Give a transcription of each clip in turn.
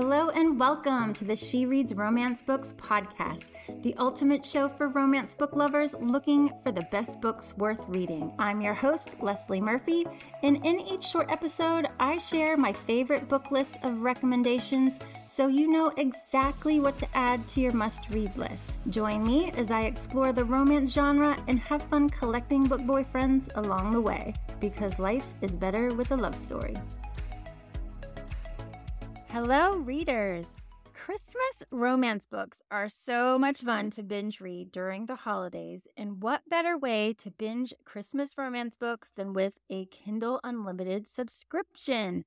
Hello and welcome to the She Reads Romance Books podcast, the ultimate show for romance book lovers looking for the best books worth reading. I'm your host, Leslie Murphy, and in each short episode, I share my favorite book lists of recommendations so you know exactly what to add to your must-read list. Join me as I explore the romance genre and have fun collecting book boyfriends along the way, because life is better with a love story. Hello, readers! Christmas romance books are so much fun to binge read during the holidays, and what better way to binge Christmas romance books than with a Kindle Unlimited subscription?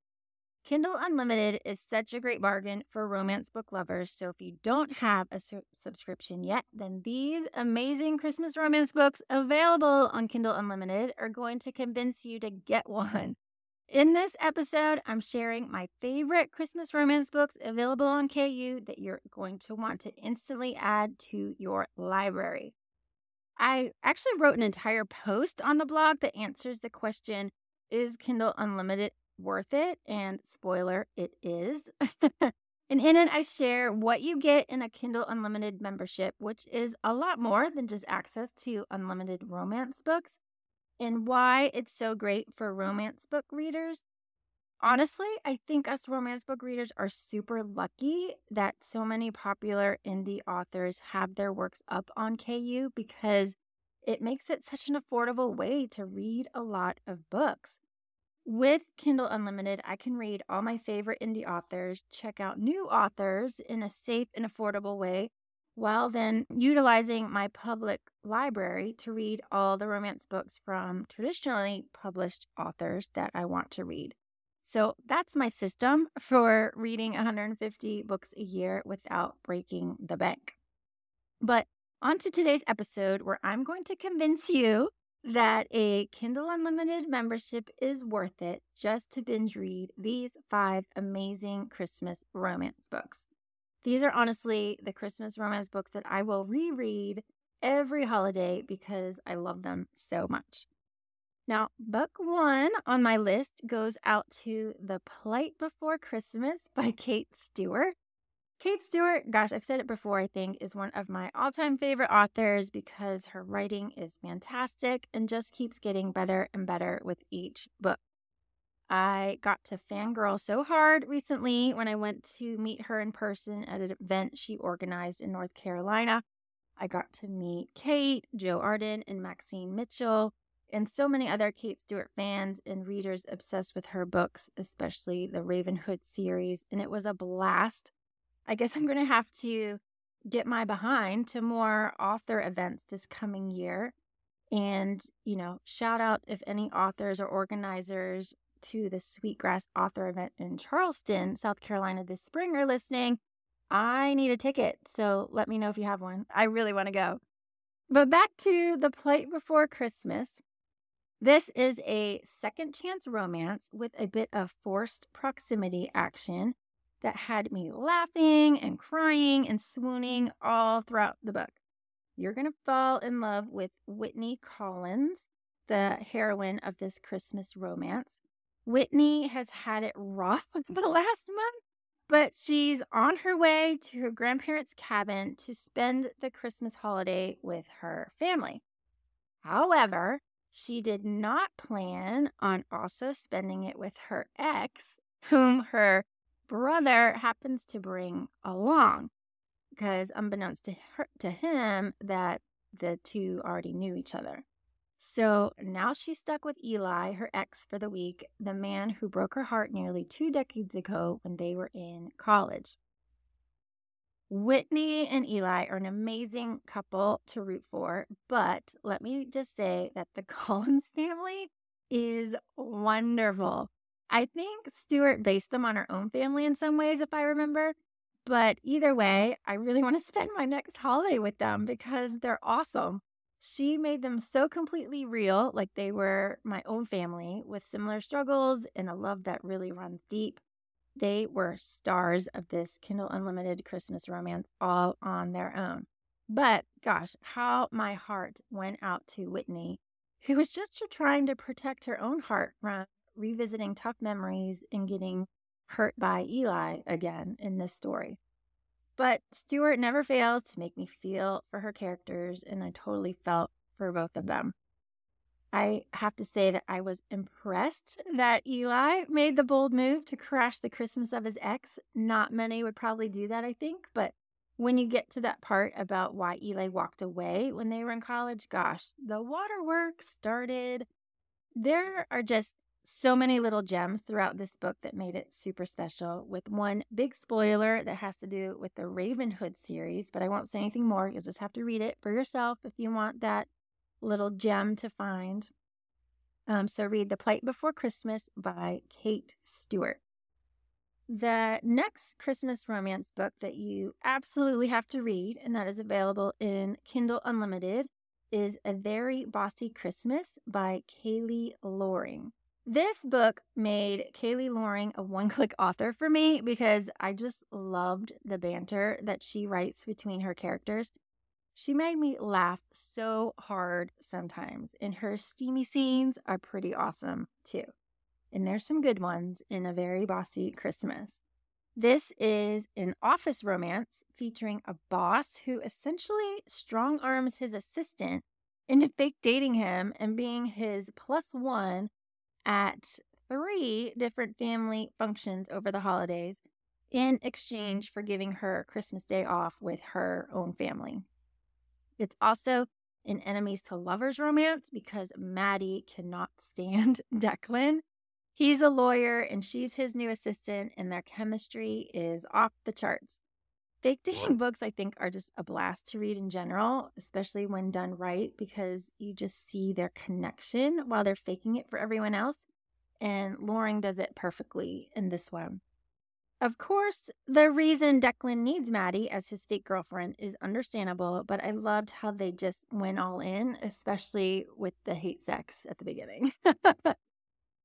Kindle Unlimited is such a great bargain for romance book lovers, so if you don't have a subscription yet, then these amazing Christmas romance books available on Kindle Unlimited are going to convince you to get one. In this episode, I'm sharing my favorite Christmas romance books available on KU that you're going to want to instantly add to your library. I actually wrote an entire post on the blog that answers the question, is Kindle Unlimited worth it? And spoiler, it is. And in it, I share what you get in a Kindle Unlimited membership, which is a lot more than just access to unlimited romance books, and why it's so great for romance book readers. Honestly, I think us romance book readers are super lucky that so many popular indie authors have their works up on KU because it makes it such an affordable way to read a lot of books. With Kindle Unlimited, I can read all my favorite indie authors, check out new authors in a safe and affordable way, while then utilizing my public library to read all the romance books from traditionally published authors that I want to read. So that's my system for reading 150 books a year without breaking the bank. But on to today's episode, where I'm going to convince you that a Kindle Unlimited membership is worth it just to binge read these 5 amazing Christmas romance books. These are honestly the Christmas romance books that I will reread every holiday because I love them so much. Now, book 1 on my list goes out to The Plight Before Christmas by Kate Stewart. Kate Stewart, gosh, I've said it before, I think, is one of my all-time favorite authors because her writing is fantastic and just keeps getting better and better with each book. I got to fangirl so hard recently when I went to meet her in person at an event she organized in North Carolina. I got to meet Kate, Joe Arden, and Maxine Mitchell, and so many other Kate Stewart fans and readers obsessed with her books, especially the Ravenhood series, and it was a blast. I guess I'm going to have to get my behind to more author events this coming year. And, you know, shout out if any authors or organizers to the Sweetgrass author event in Charleston, South Carolina this spring are listening. I need a ticket, so let me know if you have one. I really want to go. But back to The Plight Before Christmas. This is a second chance romance with a bit of forced proximity action that had me laughing and crying and swooning all throughout the book. You're going to fall in love with Whitney Collins, the heroine of this Christmas romance. Whitney has had it rough the last month, but she's on her way to her grandparents' cabin to spend the Christmas holiday with her family. However, she did not plan on also spending it with her ex, whom her brother happens to bring along, because unbeknownst to him, that the two already knew each other. So now she's stuck with Eli, her ex for the week, the man who broke her heart nearly 2 decades ago when they were in college. Whitney and Eli are an amazing couple to root for, but let me just say that the Collins family is wonderful. I think Stewart based them on her own family in some ways, if I remember. But either way, I really want to spend my next holiday with them because they're awesome. She made them so completely real, like they were my own family, with similar struggles and a love that really runs deep. They were stars of this Kindle Unlimited Christmas romance all on their own. But gosh, how my heart went out to Whitney, who was just trying to protect her own heart from revisiting tough memories and getting hurt by Eli again in this story. But Stewart never fails to make me feel for her characters, and I totally felt for both of them. I have to say that I was impressed that Eli made the bold move to crash the Christmas of his ex. Not many would probably do that, I think, but when you get to that part about why Eli walked away when they were in college, gosh, the waterworks started. There are just so many little gems throughout this book that made it super special, with one big spoiler that has to do with the Ravenhood series, but I won't say anything more. You'll just have to read it for yourself if you want that little gem to find. So read The Plight Before Christmas by Kate Stewart. The next Christmas romance book that you absolutely have to read, and that is available in Kindle Unlimited, is A Very Bossy Christmas by Kaylee Loring. This book made Kaylee Loring a one-click author for me because I just loved the banter that she writes between her characters. She made me laugh so hard sometimes, and her steamy scenes are pretty awesome too. And there's some good ones in A Very Bossy Christmas. This is an office romance featuring a boss who essentially strong-arms his assistant into fake dating him and being his plus one at 3 different family functions over the holidays in exchange for giving her Christmas Day off with her own family. It's also an enemies to lovers romance because Maddie cannot stand Declan. He's a lawyer and she's his new assistant, and their chemistry is off the charts. Fake dating books, I think, are just a blast to read in general, especially when done right, because you just see their connection while they're faking it for everyone else. And Loring does it perfectly in this one. Of course, the reason Declan needs Maddie as his fake girlfriend is understandable, but I loved how they just went all in, especially with the hate sex at the beginning.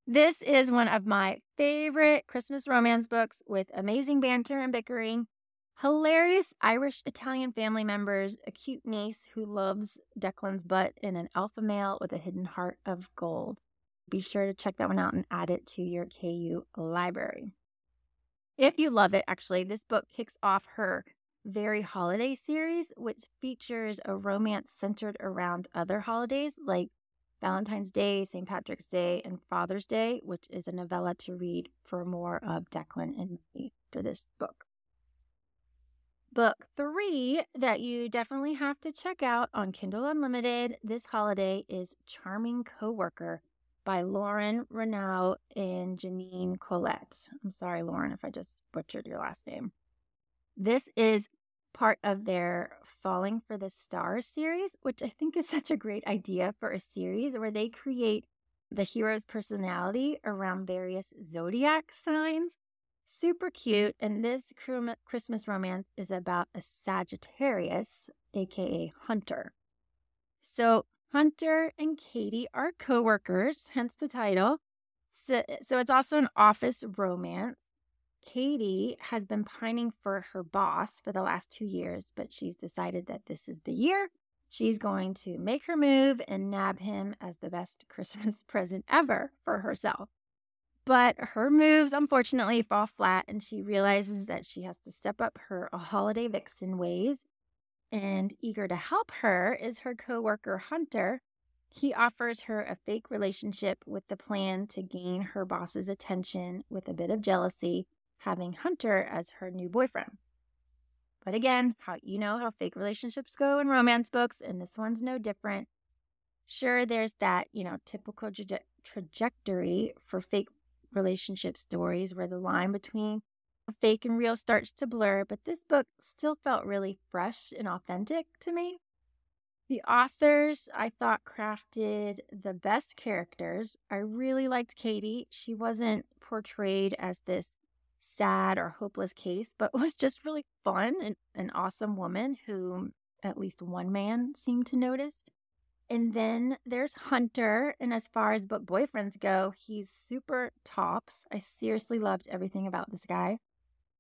This is one of my favorite Christmas romance books, with amazing banter and bickering, hilarious Irish-Italian family members, a cute niece who loves Declan's butt, and an alpha male with a hidden heart of gold. Be sure to check that one out and add it to your KU library. If you love it, actually, this book kicks off her Very Holiday series, which features a romance centered around other holidays like Valentine's Day, St. Patrick's Day, and Father's Day, which is a novella to read for more of Declan and me for this book. Book 3 that you definitely have to check out on Kindle Unlimited this holiday is Charming Co-Worker by Lauren Runow and Jeannine Colette. I'm sorry, Lauren, if I just butchered your last name. This is part of their Falling for the Stars series, which I think is such a great idea for a series where they create the hero's personality around various zodiac signs. Super cute, and this Christmas romance is about a Sagittarius, aka Hunter. So Hunter and Katie are co-workers, hence the title. So it's also an office romance. Katie has been pining for her boss for the last 2 years, but she's decided that this is the year. She's going to make her move and nab him as the best Christmas present ever for herself. But her moves, unfortunately, fall flat, and she realizes that she has to step up her holiday vixen ways. And eager to help her is her co-worker, Hunter. He offers her a fake relationship with the plan to gain her boss's attention with a bit of jealousy, having Hunter as her new boyfriend. But again, how fake relationships go in romance books, and this one's no different. Sure, there's that, typical trajectory for fake relationship stories where the line between fake and real starts to blur, but this book still felt really fresh and authentic to me. The authors, I thought, crafted the best characters. I really liked Katie. She wasn't portrayed as this sad or hopeless case, but was just really fun and an awesome woman who at least one man seemed to notice. And then there's Hunter, and as far as book boyfriends go, he's super tops. I seriously loved everything about this guy.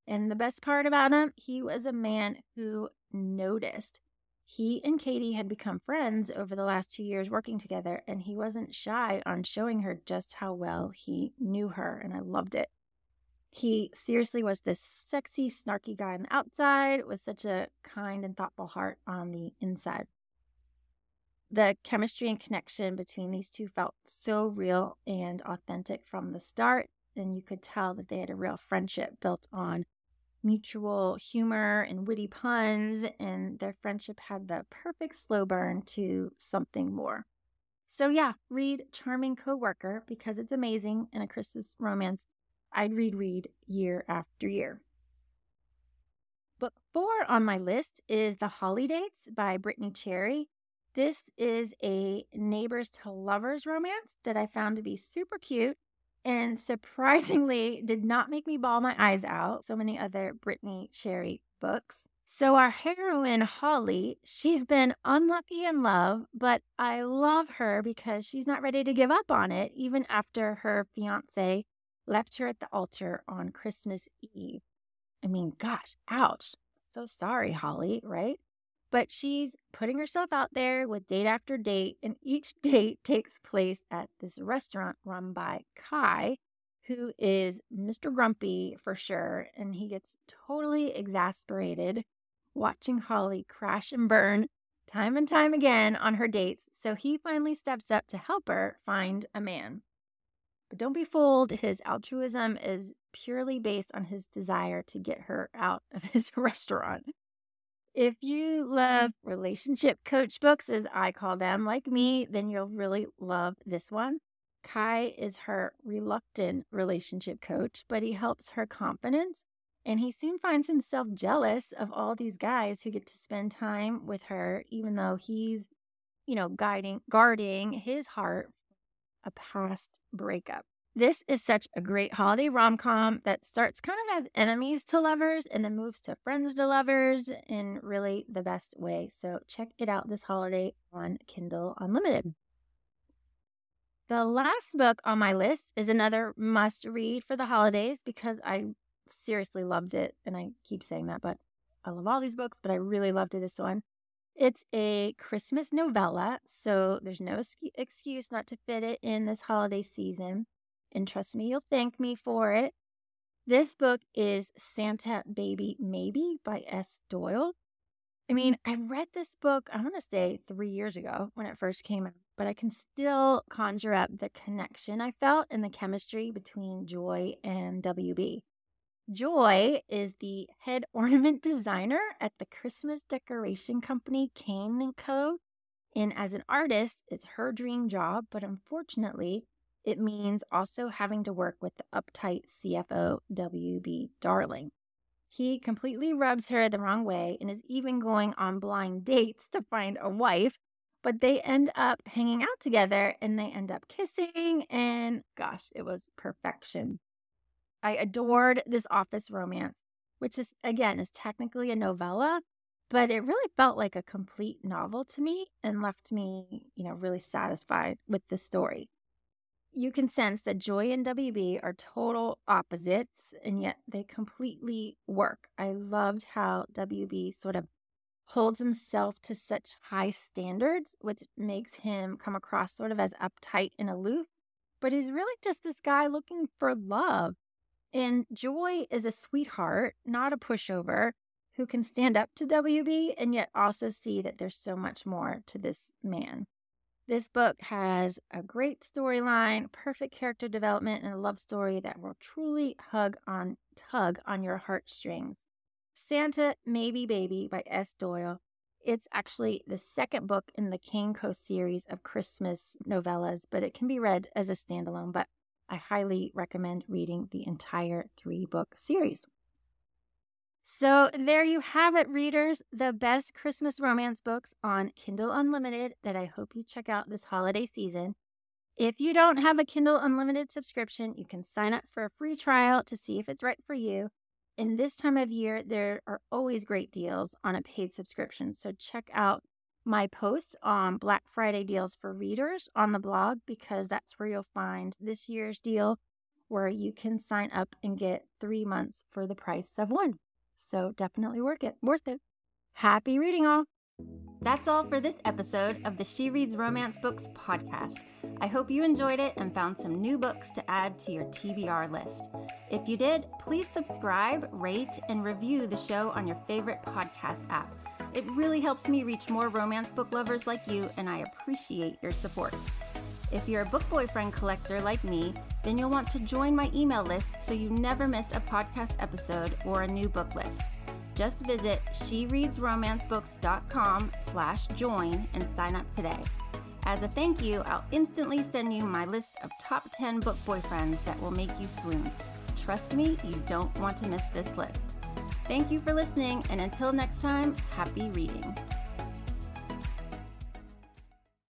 And the best part about him, he was a man who noticed. He and Katie had become friends over the last 2 years working together, and he wasn't shy on showing her just how well he knew her, and I loved it. He seriously was this sexy, snarky guy on the outside with such a kind and thoughtful heart on the inside. The chemistry and connection between these two felt so real and authentic from the start, and you could tell that they had a real friendship built on mutual humor and witty puns, and their friendship had the perfect slow burn to something more. So yeah, read Charming Co-Worker because it's amazing and a Christmas romance I'd read year after year. Book 4 on my list is The Holly Dates by Brittainy Cherry. This is a neighbors to lovers romance that I found to be super cute and surprisingly did not make me bawl my eyes out. So many other Brittainy Cherry books. So our heroine, Holly, she's been unlucky in love, but I love her because she's not ready to give up on it even after her fiancé left her at the altar on Christmas Eve. I mean, gosh, ouch. So sorry, Holly, right? But she's putting herself out there with date after date, and each date takes place at this restaurant run by Kai, who is Mr. Grumpy for sure, and he gets totally exasperated watching Holly crash and burn time and time again on her dates, so he finally steps up to help her find a man. But don't be fooled, his altruism is purely based on his desire to get her out of his restaurant. If you love relationship coach books, as I call them, like me, then you'll really love this one. Kai is her reluctant relationship coach, but he helps her confidence, and he soon finds himself jealous of all these guys who get to spend time with her, even though he's, guarding his heart a past breakup. This is such a great holiday rom-com that starts kind of as enemies to lovers and then moves to friends to lovers in really the best way. So check it out this holiday on Kindle Unlimited. The last book on my list is another must-read for the holidays because I seriously loved it. And I keep saying that, but I love all these books, but I really loved this one. It's a Christmas novella, so there's no excuse not to fit it in this holiday season. And trust me, you'll thank me for it. This book is Santa Baby Maybe by S. Doyle. I mean, I read this book, I want to say 3 years ago when it first came out, but I can still conjure up the connection I felt and the chemistry between Joy and WB. Joy is the head ornament designer at the Christmas decoration company Cane Coast, and as an artist, it's her dream job, but unfortunately, it means also having to work with the uptight CFO, W.B. Darling. He completely rubs her the wrong way and is even going on blind dates to find a wife, but they end up hanging out together and they end up kissing, and gosh, it was perfection. I adored this office romance, which is, again, is technically a novella, but it really felt like a complete novel to me and left me, really satisfied with the story. You can sense that Joy and WB are total opposites, and yet they completely work. I loved how WB sort of holds himself to such high standards, which makes him come across sort of as uptight and aloof, but he's really just this guy looking for love. And Joy is a sweetheart, not a pushover, who can stand up to WB and yet also see that there's so much more to this man. This book has a great storyline, perfect character development, and a love story that will truly tug on your heartstrings. Santa Maybe Baby by S. Doyle. It's actually the second book in the Cane Coast series of Christmas novellas, but it can be read as a standalone, but I highly recommend reading the entire 3-book series. So there you have it, readers, the best Christmas romance books on Kindle Unlimited that I hope you check out this holiday season. If you don't have a Kindle Unlimited subscription, you can sign up for a free trial to see if it's right for you. In this time of year, there are always great deals on a paid subscription. So check out my post on Black Friday deals for readers on the blog because that's where you'll find this year's deal where you can sign up and get 3 months for the price of one. So definitely worth it. Happy reading, all. That's all for this episode of the She Reads Romance Books podcast. I hope you enjoyed it and found some new books to add to your TBR list. If you did, please subscribe, rate, and review the show on your favorite podcast app. It really helps me reach more romance book lovers like you, and I appreciate your support. If you're a book boyfriend collector like me, then you'll want to join my email list so you never miss a podcast episode or a new book list. Just visit shereadsromancebooks.com/join and sign up today. As a thank you, I'll instantly send you my list of top 10 book boyfriends that will make you swoon. Trust me, you don't want to miss this list. Thank you for listening, and until next time, happy reading.